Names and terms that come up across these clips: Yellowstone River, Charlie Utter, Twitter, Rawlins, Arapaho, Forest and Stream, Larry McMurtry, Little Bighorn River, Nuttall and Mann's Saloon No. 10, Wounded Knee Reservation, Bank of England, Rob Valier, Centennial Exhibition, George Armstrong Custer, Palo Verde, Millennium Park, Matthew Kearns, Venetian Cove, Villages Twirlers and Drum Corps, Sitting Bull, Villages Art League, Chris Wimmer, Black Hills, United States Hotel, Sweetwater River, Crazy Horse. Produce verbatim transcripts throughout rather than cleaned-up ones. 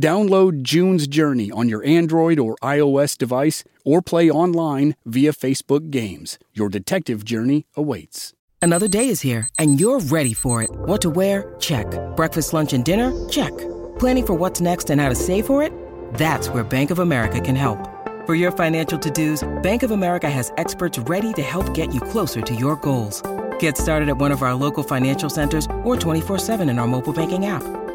Download June's Journey on your Android or iOS device or play online via Facebook Games. Your detective journey awaits. Another day is here and you're ready for it. What to wear? Check. Breakfast, lunch, and dinner? Check. Planning for what's next and how to save for it? That's where Bank of America can help. For your financial to-dos, Bank of America has experts ready to help get you closer to your goals. Get started at one of our local financial centers or twenty-four seven in our mobile banking app.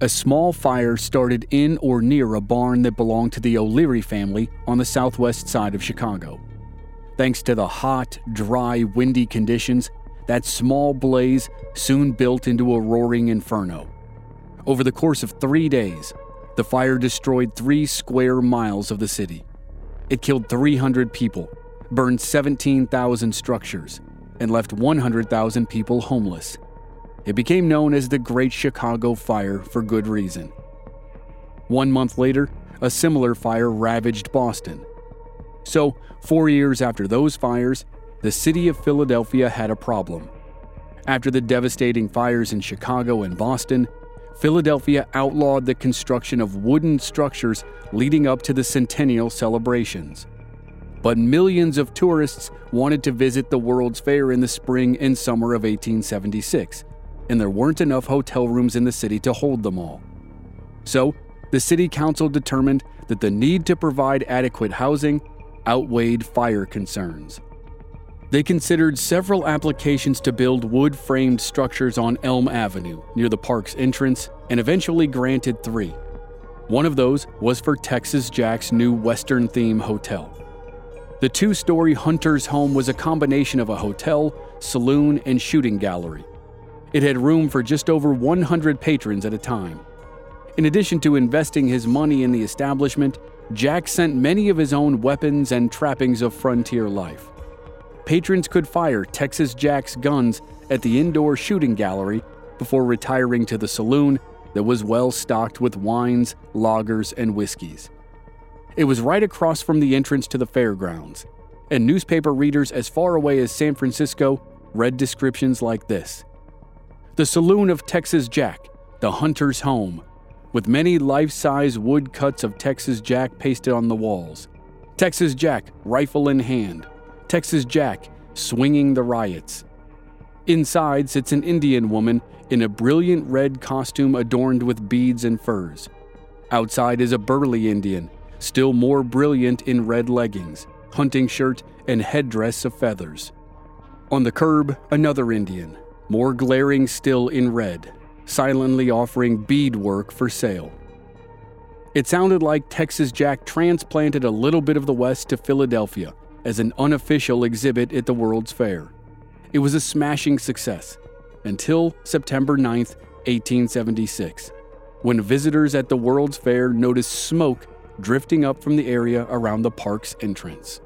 a small fire started in or near a barn that belonged to the O'Leary family on the southwest side of Chicago. Thanks to the hot, dry, windy conditions, that small blaze soon built into a roaring inferno. Over the course of three days, the fire destroyed three square miles of the city. It killed three hundred people, burned seventeen thousand structures, and left one hundred thousand people homeless. It became known as the Great Chicago Fire for good reason. One month later, a similar fire ravaged Boston. So, four years after those fires, the city of Philadelphia had a problem. After the devastating fires in Chicago and Boston, Philadelphia outlawed the construction of wooden structures leading up to the centennial celebrations. But millions of tourists wanted to visit the World's Fair in the spring and summer of eighteen seventy-six. And there weren't enough hotel rooms in the city to hold them all. So, the city council determined that the need to provide adequate housing outweighed fire concerns. They considered several applications to build wood-framed structures on Elm Avenue near the park's entrance and eventually granted three. One of those was for Texas Jack's new Western theme hotel. The two-story Hunter's Home was a combination of a hotel, saloon, and shooting gallery. It had room for just over one hundred patrons at a time. In addition to investing his money in the establishment, Jack sent many of his own weapons and trappings of frontier life. Patrons could fire Texas Jack's guns at the indoor shooting gallery before retiring to the saloon that was well stocked with wines, lagers, and whiskeys. It was right across from the entrance to the fairgrounds, and newspaper readers as far away as San Francisco read descriptions like this: "The Saloon of Texas Jack, the Hunter's Home, with many life-size wood cuts of Texas Jack pasted on the walls. Texas Jack, rifle in hand. Texas Jack, swinging the riots." Inside sits an Indian woman in a brilliant red costume adorned with beads and furs. Outside is a burly Indian, still more brilliant in red leggings, hunting shirt, and headdress of feathers. On the curb, another Indian, more glaring still in red, silently offering beadwork for sale. It sounded like Texas Jack transplanted a little bit of the West to Philadelphia as an unofficial exhibit at the World's Fair. It was a smashing success until September ninth, eighteen seventy-six, when visitors at the World's Fair noticed smoke drifting up from the area around the park's entrance.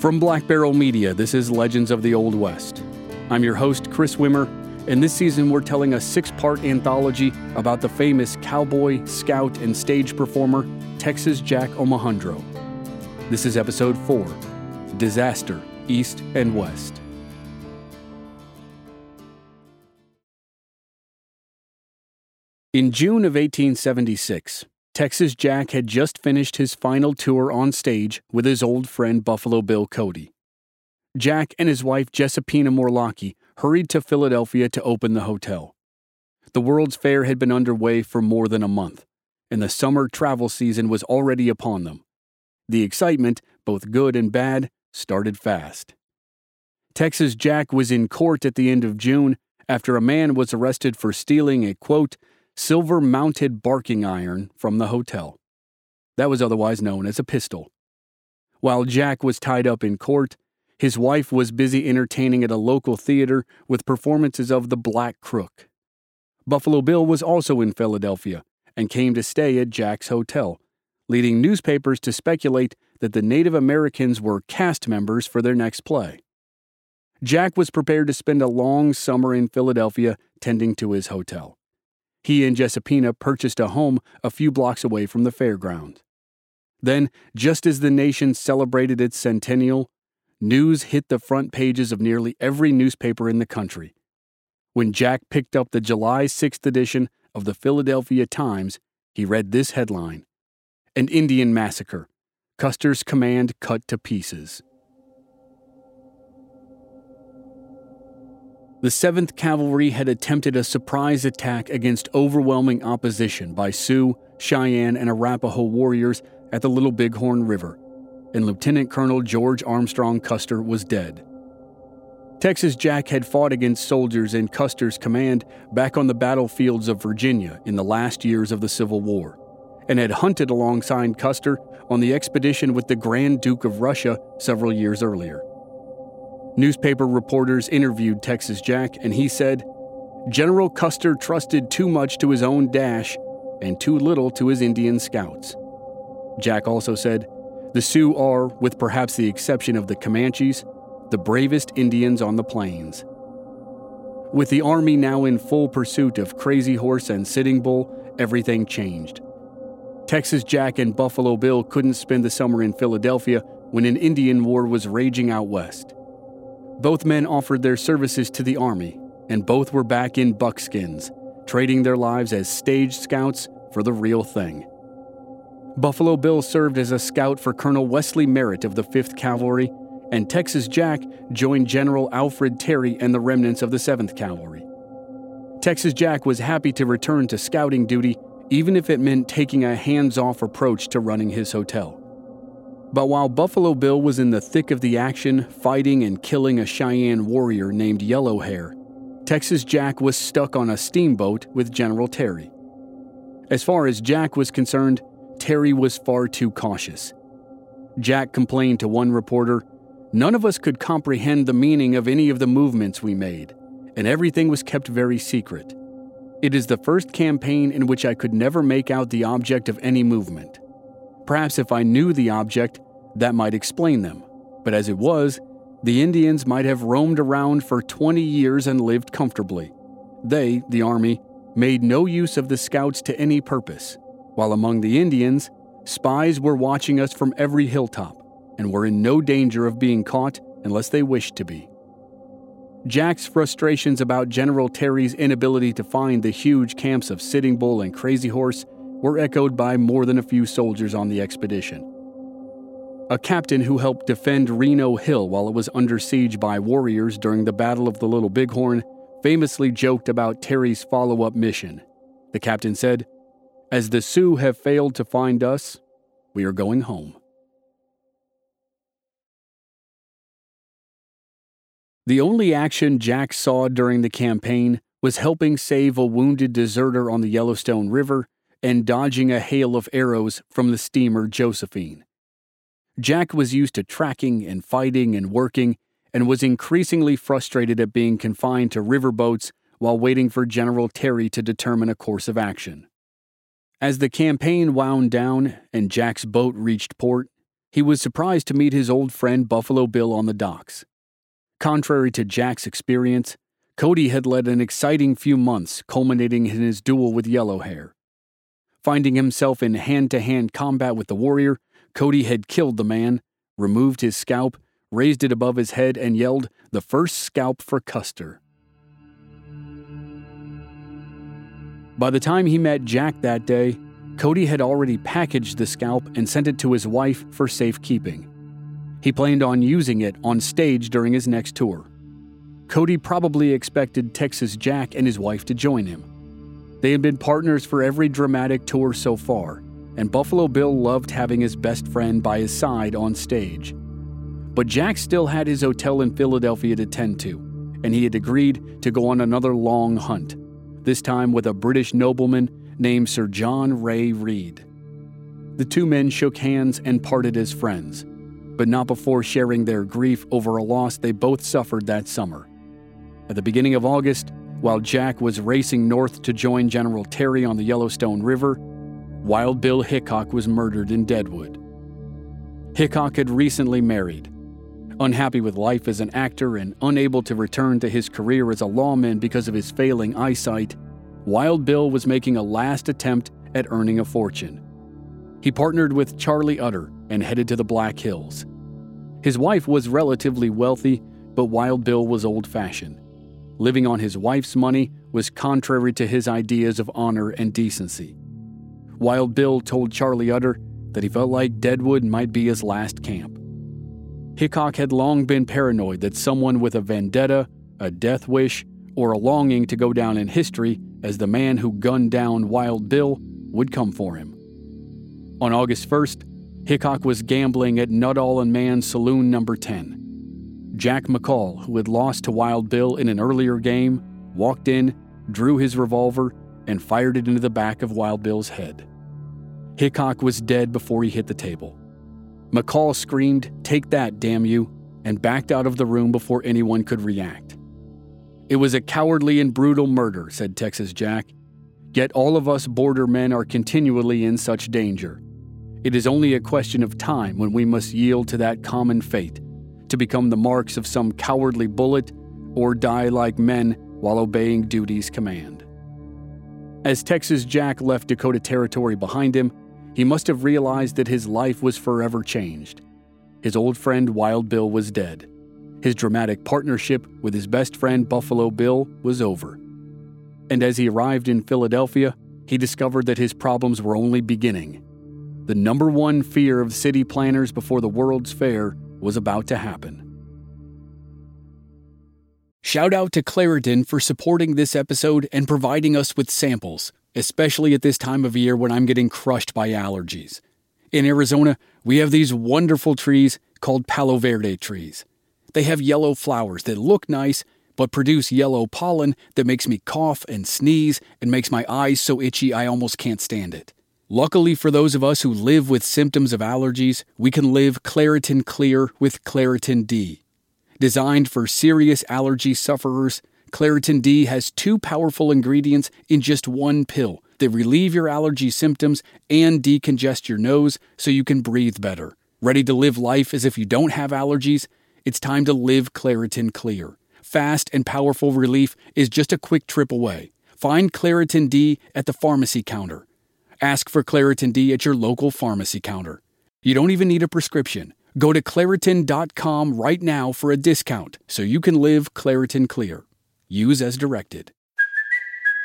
From Black Barrel Media, this is Legends of the Old West. I'm your host, Chris Wimmer, and this season we're telling a six-part anthology about the famous cowboy, scout, and stage performer, Texas Jack Omohundro. This is episode four, Disaster East and West. In June of eighteen seventy-six, Texas Jack had just finished his final tour on stage with his old friend Buffalo Bill Cody. Jack and his wife Giuseppina Morlacchi hurried to Philadelphia to open the hotel. The World's Fair had been underway for more than a month, and the summer travel season was already upon them. The excitement, both good and bad, started fast. Texas Jack was in court at the end of June after a man was arrested for stealing a, quote, silver-mounted barking iron from the hotel. That was otherwise known as a pistol. While Jack was tied up in court, his wife was busy entertaining at a local theater with performances of The Black Crook. Buffalo Bill was also in Philadelphia and came to stay at Jack's hotel, leading newspapers to speculate that the Native Americans were cast members for their next play. Jack was prepared to spend a long summer in Philadelphia tending to his hotel. He and Giuseppina purchased a home a few blocks away from the fairground. Then, just as the nation celebrated its centennial, news hit the front pages of nearly every newspaper in the country. When Jack picked up the July sixth edition of the Philadelphia Times, he read this headline: An Indian Massacre. Custer's Command Cut to Pieces. The seventh Cavalry had attempted a surprise attack against overwhelming opposition by Sioux, Cheyenne, and Arapaho warriors at the Little Bighorn River, and Lieutenant Colonel George Armstrong Custer was dead. Texas Jack had fought against soldiers in Custer's command back on the battlefields of Virginia in the last years of the Civil War, and had hunted alongside Custer on the expedition with the Grand Duke of Russia several years earlier. Newspaper reporters interviewed Texas Jack, and he said, "General Custer trusted too much to his own dash and too little to his Indian scouts." Jack also said, "The Sioux are, with perhaps the exception of the Comanches, the bravest Indians on the plains." With the army now in full pursuit of Crazy Horse and Sitting Bull, everything changed. Texas Jack and Buffalo Bill couldn't spend the summer in Philadelphia when an Indian war was raging out west. Both men offered their services to the Army, and both were back in buckskins, trading their lives as stage scouts for the real thing. Buffalo Bill served as a scout for Colonel Wesley Merritt of the fifth Cavalry, and Texas Jack joined General Alfred Terry and the remnants of the seventh Cavalry. Texas Jack was happy to return to scouting duty, even if it meant taking a hands-off approach to running his hotel. But while Buffalo Bill was in the thick of the action, fighting and killing a Cheyenne warrior named Yellow Hair, Texas Jack was stuck on a steamboat with General Terry. As far as Jack was concerned, Terry was far too cautious. Jack complained to one reporter, "None of us could comprehend the meaning of any of the movements we made, and everything was kept very secret. It is the first campaign in which I could never make out the object of any movement. Perhaps if I knew the object, that might explain them. But as it was, the Indians might have roamed around for twenty years and lived comfortably. They, the Army, made no use of the scouts to any purpose, while among the Indians, spies were watching us from every hilltop and were in no danger of being caught unless they wished to be." Jack's frustrations about General Terry's inability to find the huge camps of Sitting Bull and Crazy Horse were echoed by more than a few soldiers on the expedition. A captain who helped defend Reno Hill while it was under siege by warriors during the Battle of the Little Bighorn famously joked about Terry's follow-up mission. The captain said, "As the Sioux have failed to find us, we are going home." The only action Jack saw during the campaign was helping save a wounded deserter on the Yellowstone River and dodging a hail of arrows from the steamer Josephine. Jack was used to tracking and fighting and working, and was increasingly frustrated at being confined to riverboats while waiting for General Terry to determine a course of action. As the campaign wound down and Jack's boat reached port, he was surprised to meet his old friend Buffalo Bill on the docks. Contrary to Jack's experience, Cody had led an exciting few months, culminating in his duel with Yellow Hair. Finding himself in hand-to-hand combat with the warrior, Cody had killed the man, removed his scalp, raised it above his head, and yelled, "The first scalp for Custer." By the time he met Jack that day, Cody had already packaged the scalp and sent it to his wife for safekeeping. He planned on using it on stage during his next tour. Cody probably expected Texas Jack and his wife to join him. They had been partners for every dramatic tour so far, and Buffalo Bill loved having his best friend by his side on stage. But Jack still had his hotel in Philadelphia to tend to, and he had agreed to go on another long hunt, this time with a British nobleman named Sir John Ray Reed. The two men shook hands and parted as friends, but not before sharing their grief over a loss they both suffered that summer. At the beginning of August, while Jack was racing north to join General Terry on the Yellowstone River, Wild Bill Hickok was murdered in Deadwood. Hickok had recently married. Unhappy with life as an actor and unable to return to his career as a lawman because of his failing eyesight, Wild Bill was making a last attempt at earning a fortune. He partnered with Charlie Utter and headed to the Black Hills. His wife was relatively wealthy, but Wild Bill was old-fashioned. Living on his wife's money was contrary to his ideas of honor and decency. Wild Bill told Charlie Utter that he felt like Deadwood might be his last camp. Hickok had long been paranoid that someone with a vendetta, a death wish, or a longing to go down in history as the man who gunned down Wild Bill would come for him. On August first, Hickok was gambling at Nuttall and Mann's Saloon number ten. Jack McCall, who had lost to Wild Bill in an earlier game, walked in, drew his revolver, and fired it into the back of Wild Bill's head. Hickok was dead before he hit the table. McCall screamed, "Take that, damn you," and backed out of the room before anyone could react. "It was a cowardly and brutal murder," said Texas Jack. "Yet all of us border men are continually in such danger. It is only a question of time when we must yield to that common fate, to become the marks of some cowardly bullet or die like men while obeying duty's command." As Texas Jack left Dakota Territory behind him, he must have realized that his life was forever changed. His old friend Wild Bill was dead. His dramatic partnership with his best friend Buffalo Bill was over. And as he arrived in Philadelphia, he discovered that his problems were only beginning. The number one fear of city planners before the World's Fair was about to happen. Shout out to Claritin for supporting this episode and providing us with samples, especially at this time of year when I'm getting crushed by allergies. In Arizona, we have these wonderful trees called Palo Verde trees. They have yellow flowers that look nice, but produce yellow pollen that makes me cough and sneeze and makes my eyes so itchy I almost can't stand it. Luckily for those of us who live with symptoms of allergies, we can live Claritin Clear with Claritin D. Designed for serious allergy sufferers, Claritin D has two powerful ingredients in just one pill that relieve your allergy symptoms and decongest your nose so you can breathe better. Ready to live life as if you don't have allergies? It's time to live Claritin Clear. Fast and powerful relief is just a quick trip away. Find Claritin D at the pharmacy counter. Ask for Claritin D at your local pharmacy counter. You don't even need a prescription. Go to Claritin dot com right now for a discount so you can live Claritin Clear. Use as directed.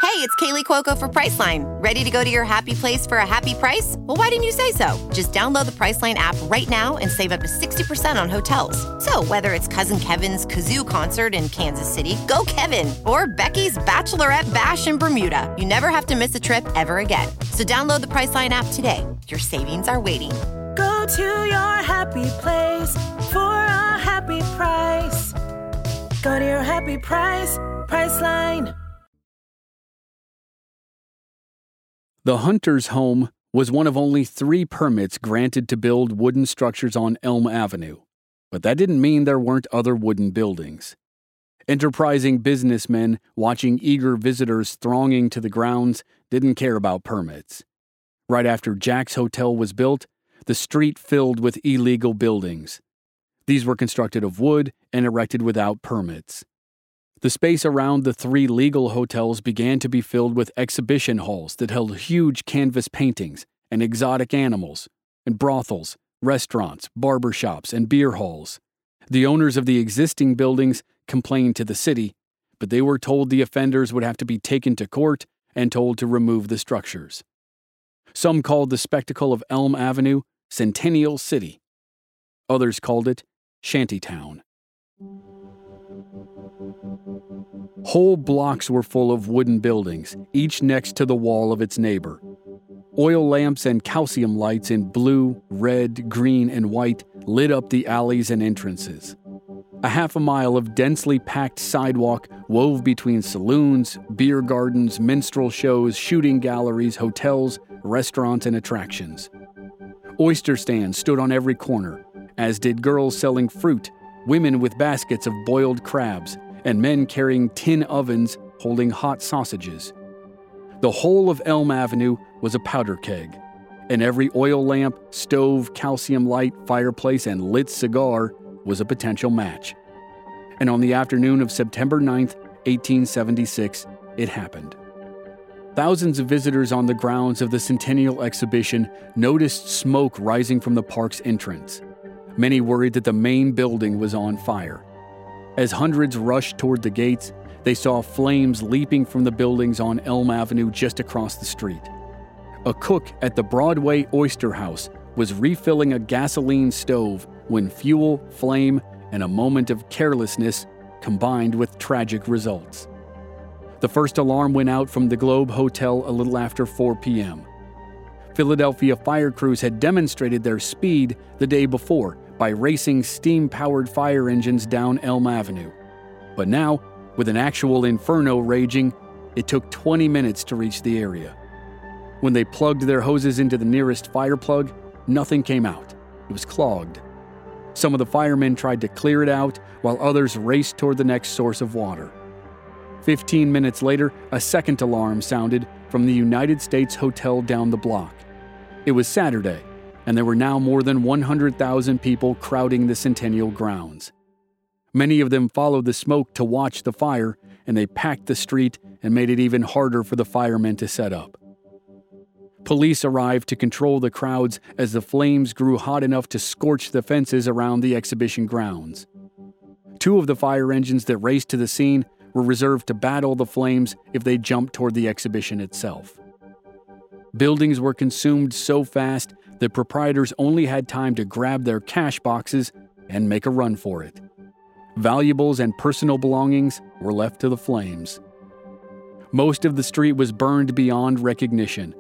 Hey, it's Kaylee Cuoco for Priceline. Ready to go to your happy place for a happy price? Well, why didn't you say so? Just download the Priceline app right now and save up to sixty percent on hotels. So whether it's Cousin Kevin's Kazoo Concert in Kansas City, go Kevin, or Becky's Bachelorette Bash in Bermuda, you never have to miss a trip ever again. So download the Priceline app today. Your savings are waiting. Go to your happy place for a happy price. Go to your happy price, Priceline. The Hunter's home was one of only three permits granted to build wooden structures on Elm Avenue, but that didn't mean there weren't other wooden buildings. Enterprising businessmen watching eager visitors thronging to the grounds didn't care about permits. Right after Jack's hotel was built, the street filled with illegal buildings. These were constructed of wood and erected without permits. The space around the three legal hotels began to be filled with exhibition halls that held huge canvas paintings and exotic animals, and brothels restaurants, barber shops, and beer halls. The owners of the existing buildings complained to the city, but they were told the offenders would have to be taken to court and told to remove the structures. Some called the spectacle of Elm Avenue Centennial City. Others called it Shantytown. Whole blocks were full of wooden buildings, each next to the wall of its neighbor. Oil lamps and calcium lights in blue, red, green, and white lit up the alleys and entrances. A half a mile of densely packed sidewalk wove between saloons, beer gardens, minstrel shows, shooting galleries, hotels, restaurants, and attractions. Oyster stands stood on every corner, as did girls selling fruit, women with baskets of boiled crabs, and men carrying tin ovens holding hot sausages. The whole of Elm Avenue was a powder keg, and every oil lamp, stove, calcium light, fireplace, and lit cigar was a potential match. And on the afternoon of September ninth, eighteen seventy-six, it happened. Thousands of visitors on the grounds of the Centennial Exhibition noticed smoke rising from the park's entrance. Many worried that the main building was on fire. As hundreds rushed toward the gates, they saw flames leaping from the buildings on Elm Avenue just across the street. A cook at the Broadway Oyster House was refilling a gasoline stove when fuel, flame, and a moment of carelessness combined with tragic results. The first alarm went out from the Globe Hotel a little after four p.m. Philadelphia fire crews had demonstrated their speed the day before by racing steam-powered fire engines down Elm Avenue. But now, with an actual inferno raging, it took twenty minutes to reach the area. When they plugged their hoses into the nearest fire plug, nothing came out. It was clogged. Some of the firemen tried to clear it out, while others raced toward the next source of water. Fifteen minutes later, a second alarm sounded from the United States Hotel down the block. It was Saturday, and there were now more than one hundred thousand people crowding the Centennial grounds. Many of them followed the smoke to watch the fire, and they packed the street and made it even harder for the firemen to set up. Police arrived to control the crowds as the flames grew hot enough to scorch the fences around the exhibition grounds. Two of the fire engines that raced to the scene were reserved to battle the flames if they jumped toward the exhibition itself. Buildings were consumed so fast that proprietors only had time to grab their cash boxes and make a run for it. Valuables and personal belongings were left to the flames. Most of the street was burned beyond recognition,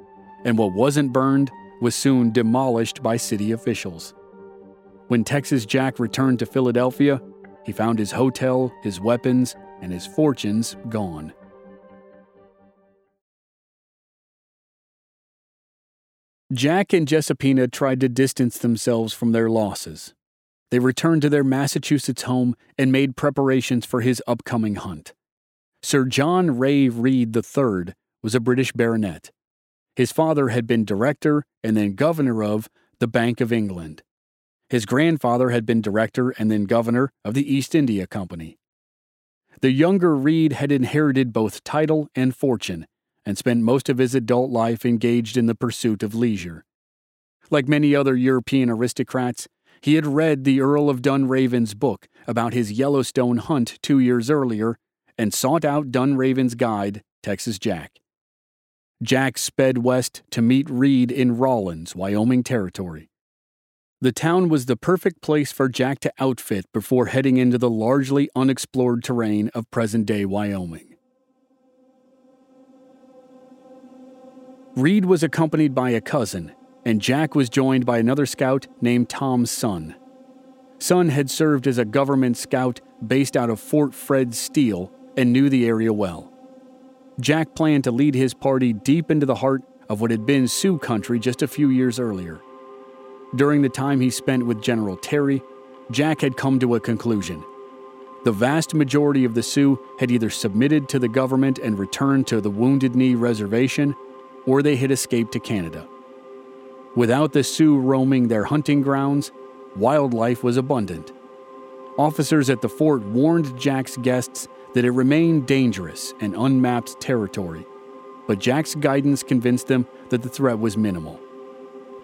and what wasn't burned was soon demolished by city officials. When Texas Jack returned to Philadelphia, he found his hotel, his weapons, and his fortunes gone. Jack and Giuseppina tried to distance themselves from their losses. They returned to their Massachusetts home and made preparations for his upcoming hunt. Sir John Ray Reed the third was a British baronet. His father had been director and then governor of the Bank of England. His grandfather had been director and then governor of the East India Company. The younger Reed had inherited both title and fortune, and spent most of his adult life engaged in the pursuit of leisure. Like many other European aristocrats, he had read the Earl of Dunraven's book about his Yellowstone hunt two years earlier and sought out Dunraven's guide, Texas Jack. Jack sped west to meet Reed in Rawlins, Wyoming Territory. The town was the perfect place for Jack to outfit before heading into the largely unexplored terrain of present-day Wyoming. Reed was accompanied by a cousin, and Jack was joined by another scout named Tom Sun. Sun had served as a government scout based out of Fort Fred Steele and knew the area well. Jack planned to lead his party deep into the heart of what had been Sioux country just a few years earlier. During the time he spent with General Terry, Jack had come to a conclusion. The vast majority of the Sioux had either submitted to the government and returned to the Wounded Knee Reservation, or they had escaped to Canada. Without the Sioux roaming their hunting grounds, wildlife was abundant. Officers at the fort warned Jack's guests that it remained dangerous and unmapped territory, but Jack's guidance convinced them that the threat was minimal.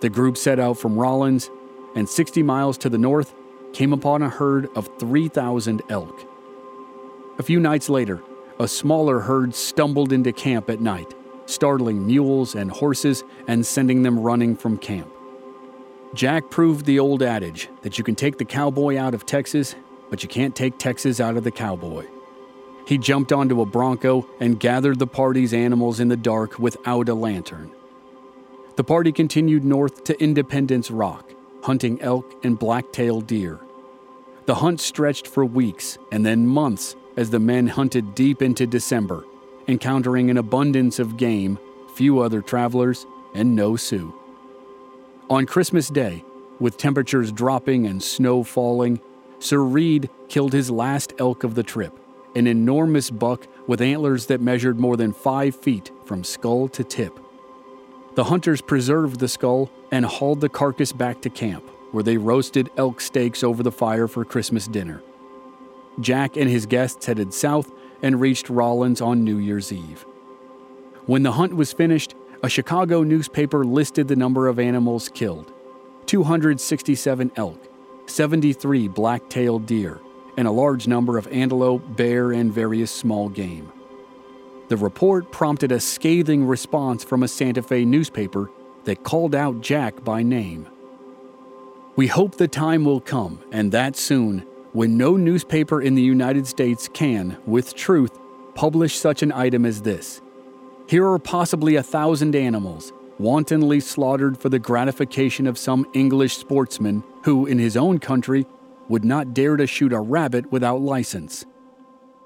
The group set out from Rawlins, and sixty miles to the north, came upon a herd of three thousand elk. A few nights later, a smaller herd stumbled into camp at night, startling mules and horses and sending them running from camp. Jack proved the old adage that you can take the cowboy out of Texas, but you can't take Texas out of the cowboy. He jumped onto a bronco and gathered the party's animals in the dark without a lantern. The party continued north to Independence Rock, hunting elk and black-tailed deer. The hunt stretched for weeks and then months as the men hunted deep into December, encountering an abundance of game, few other travelers, and no Sioux. On Christmas Day, with temperatures dropping and snow falling, Sir Reed killed his last elk of the trip, an enormous buck with antlers that measured more than five feet from skull to tip. The hunters preserved the skull and hauled the carcass back to camp, where they roasted elk steaks over the fire for Christmas dinner. Jack and his guests headed south and reached Rawlins on New Year's Eve. When the hunt was finished, a Chicago newspaper listed the number of animals killed: two hundred sixty-seven elk, seventy-three black-tailed deer, and a large number of antelope, bear, and various small game. The report prompted a scathing response from a Santa Fe newspaper that called out Jack by name. "We hope the time will come, and that soon, when no newspaper in the United States can, with truth, publish such an item as this. Here are possibly a thousand animals, wantonly slaughtered for the gratification of some English sportsman who, in his own country, would not dare to shoot a rabbit without license.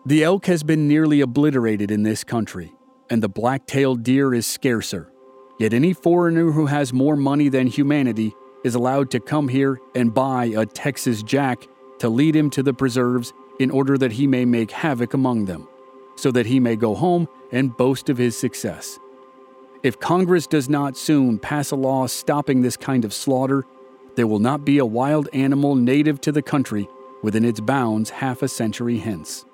The elk has been nearly obliterated in this country, and the black-tailed deer is scarcer. Yet any foreigner who has more money than humanity is allowed to come here and buy a Texas Jack to lead him to the preserves in order that he may make havoc among them, so that he may go home and boast of his success. If Congress does not soon pass a law stopping this kind of slaughter, there will not be a wild animal native to the country within its bounds half a century hence."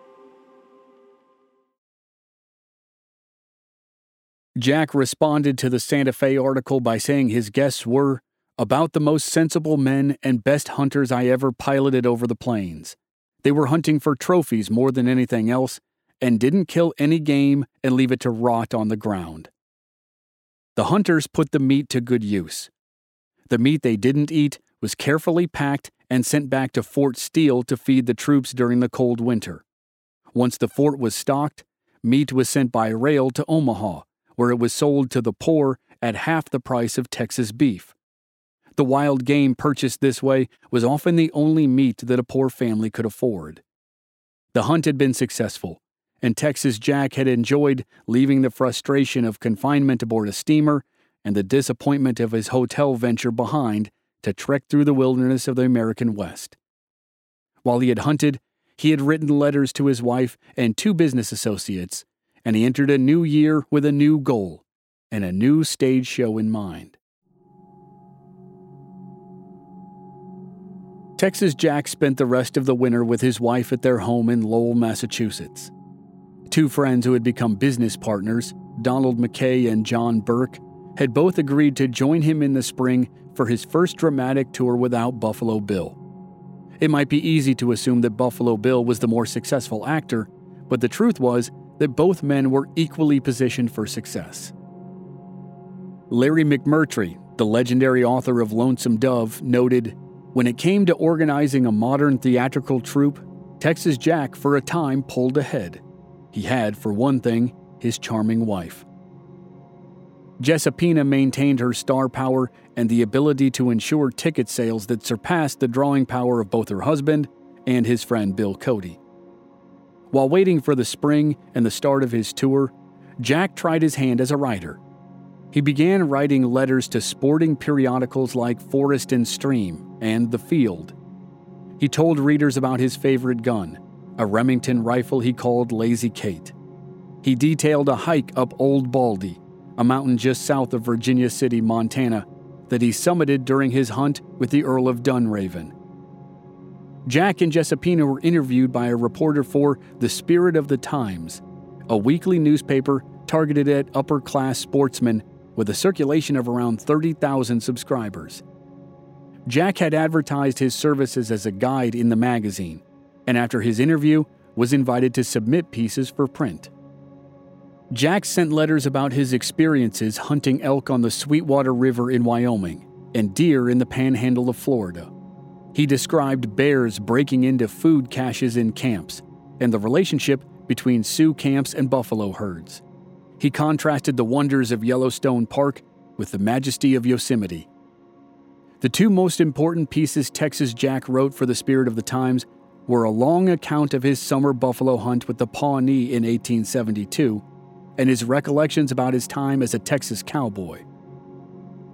Jack responded to the Santa Fe article by saying his guests were "about the most sensible men and best hunters I ever piloted over the plains. They were hunting for trophies more than anything else, and didn't kill any game and leave it to rot on the ground." The hunters put the meat to good use. The meat they didn't eat was carefully packed and sent back to Fort Steele to feed the troops during the cold winter. Once the fort was stocked, meat was sent by rail to Omaha, where it was sold to the poor at half the price of Texas beef. The wild game purchased this way was often the only meat that a poor family could afford. The hunt had been successful, and Texas Jack had enjoyed leaving the frustration of confinement aboard a steamer and the disappointment of his hotel venture behind to trek through the wilderness of the American West. While he had hunted, he had written letters to his wife and two business associates, and he entered a new year with a new goal and a new stage show in mind. Texas Jack spent the rest of the winter with his wife at their home in Lowell, Massachusetts. Two friends who had become business partners, Donald McKay and John Burke, had both agreed to join him in the spring for his first dramatic tour without Buffalo Bill. It might be easy to assume that Buffalo Bill was the more successful actor, but the truth was that both men were equally positioned for success. Larry McMurtry, the legendary author of Lonesome Dove, noted, "When it came to organizing a modern theatrical troupe, Texas Jack for a time pulled ahead. He had, for one thing, his charming wife." Giuseppina maintained her star power and the ability to ensure ticket sales that surpassed the drawing power of both her husband and his friend Bill Cody. While waiting for the spring and the start of his tour, Jack tried his hand as a writer. He began writing letters to sporting periodicals like Forest and Stream and The Field. He told readers about his favorite gun, a Remington rifle he called Lazy Kate. He detailed a hike up Old Baldy, a mountain just south of Virginia City, Montana, that he summited during his hunt with the Earl of Dunraven. Jack and Giuseppina were interviewed by a reporter for The Spirit of the Times, a weekly newspaper targeted at upper-class sportsmen with a circulation of around thirty thousand subscribers. Jack had advertised his services as a guide in the magazine, and after his interview, was invited to submit pieces for print. Jack sent letters about his experiences hunting elk on the Sweetwater River in Wyoming and deer in the panhandle of Florida. He described bears breaking into food caches in camps and the relationship between Sioux camps and buffalo herds. He contrasted the wonders of Yellowstone Park with the majesty of Yosemite. The two most important pieces Texas Jack wrote for the Spirit of the Times were a long account of his summer buffalo hunt with the Pawnee in eighteen seventy-two and his recollections about his time as a Texas cowboy.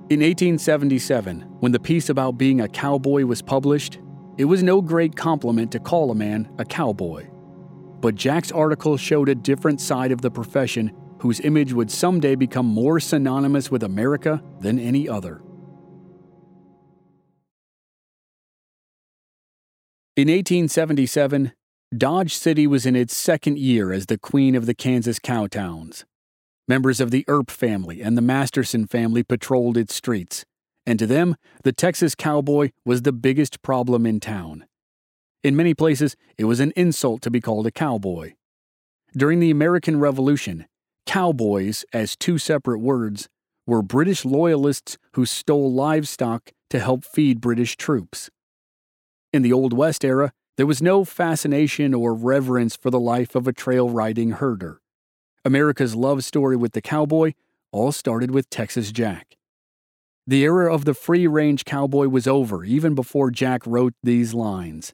In eighteen seventy-seven, when the piece about being a cowboy was published, it was no great compliment to call a man a cowboy. But Jack's article showed a different side of the profession whose image would someday become more synonymous with America than any other. In eighteen seventy-seven, Dodge City was in its second year as the queen of the Kansas cowtowns. Members of the Earp family and the Masterson family patrolled its streets, and to them, the Texas cowboy was the biggest problem in town. In many places, it was an insult to be called a cowboy. During the American Revolution, cowboys, as two separate words, were British loyalists who stole livestock to help feed British troops. In the Old West era, there was no fascination or reverence for the life of a trail-riding herder. America's love story with the cowboy all started with Texas Jack. The era of the free-range cowboy was over even before Jack wrote these lines.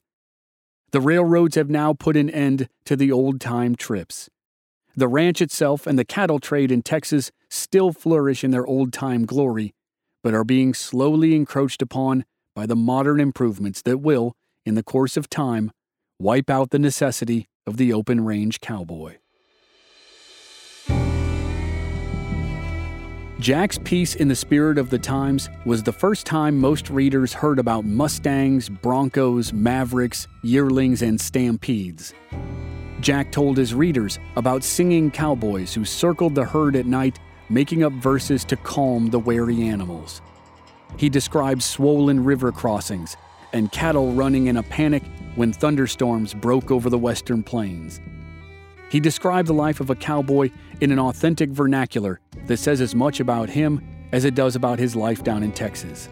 The railroads have now put an end to the old-time trips. The ranch itself and the cattle trade in Texas still flourish in their old-time glory, but are being slowly encroached upon by the modern improvements that will, in the course of time, wipe out the necessity of the open-range cowboy. Jack's piece in the Spirit of the Times was the first time most readers heard about Mustangs, Broncos, Mavericks, Yearlings, and Stampedes. Jack told his readers about singing cowboys who circled the herd at night, making up verses to calm the wary animals. He described swollen river crossings and cattle running in a panic when thunderstorms broke over the western plains. He described the life of a cowboy in an authentic vernacular that says as much about him as it does about his life down in Texas.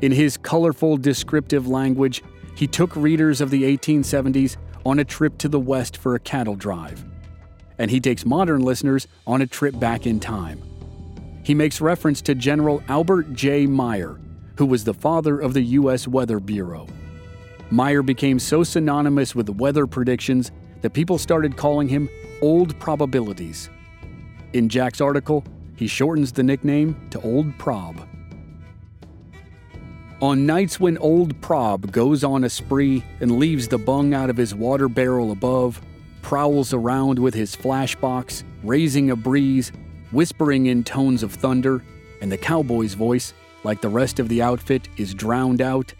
In his colorful, descriptive language, he took readers of the eighteen seventies on a trip to the west for a cattle drive. And he takes modern listeners on a trip back in time. He makes reference to General Albert J. Myer, who was the father of the U S Weather Bureau. Myer became so synonymous with weather predictions that people started calling him Old Probabilities. In Jack's article, he shortens the nickname to Old Prob. On nights when Old Prob goes on a spree and leaves the bung out of his water barrel above, prowls around with his flashbox, raising a breeze, whispering in tones of thunder, and the cowboy's voice, like the rest of the outfit, is drowned out,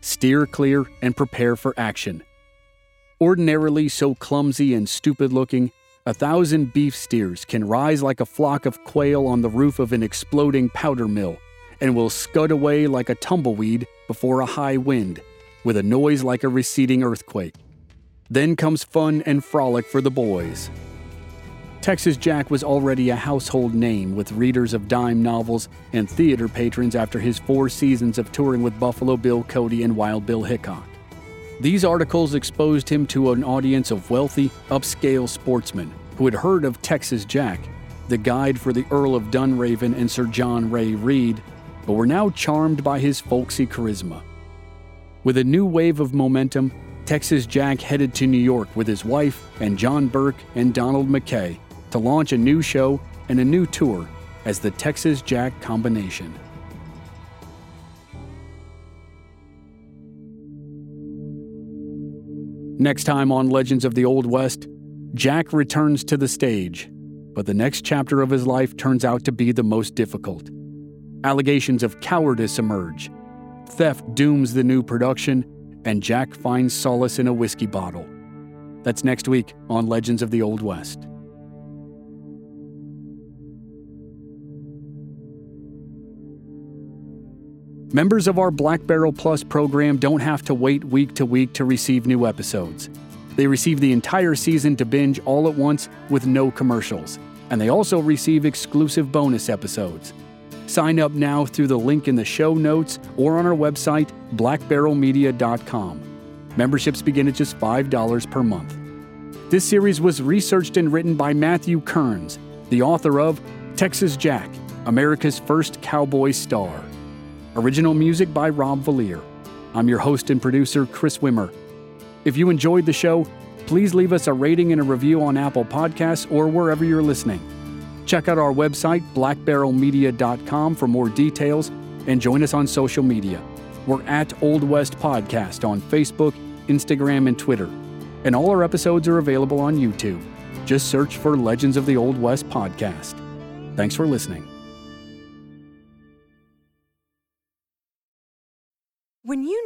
steer clear and prepare for action. Ordinarily so clumsy and stupid-looking, a thousand beef steers can rise like a flock of quail on the roof of an exploding powder mill and will scud away like a tumbleweed before a high wind, with a noise like a receding earthquake. Then comes fun and frolic for the boys. Texas Jack was already a household name with readers of dime novels and theater patrons after his four seasons of touring with Buffalo Bill Cody and Wild Bill Hickok. These articles exposed him to an audience of wealthy, upscale sportsmen who had heard of Texas Jack, the guide for the Earl of Dunraven and Sir John Ray Reed, but were now charmed by his folksy charisma. With a new wave of momentum, Texas Jack headed to New York with his wife and John Burke and Donald McKay, to launch a new show and a new tour as the Texas Jack Combination. Next time on Legends of the Old West, Jack returns to the stage, but the next chapter of his life turns out to be the most difficult. Allegations of cowardice emerge, theft dooms the new production, and Jack finds solace in a whiskey bottle. That's next week on Legends of the Old West. Members of our Black Barrel Plus program don't have to wait week to week to receive new episodes. They receive the entire season to binge all at once with no commercials. And they also receive exclusive bonus episodes. Sign up now through the link in the show notes or on our website, black barrel media dot com. Memberships begin at just five dollars per month. This series was researched and written by Matthew Kearns, the author of Texas Jack, America's First Cowboy Star. Original music by Rob Valier. I'm your host and producer, Chris Wimmer. If you enjoyed the show, please leave us a rating and a review on Apple Podcasts or wherever you're listening. Check out our website, black barrel media dot com, for more details, and join us on social media. We're at Old West Podcast on Facebook, Instagram, and Twitter. And all our episodes are available on YouTube. Just search for Legends of the Old West Podcast. Thanks for listening. When you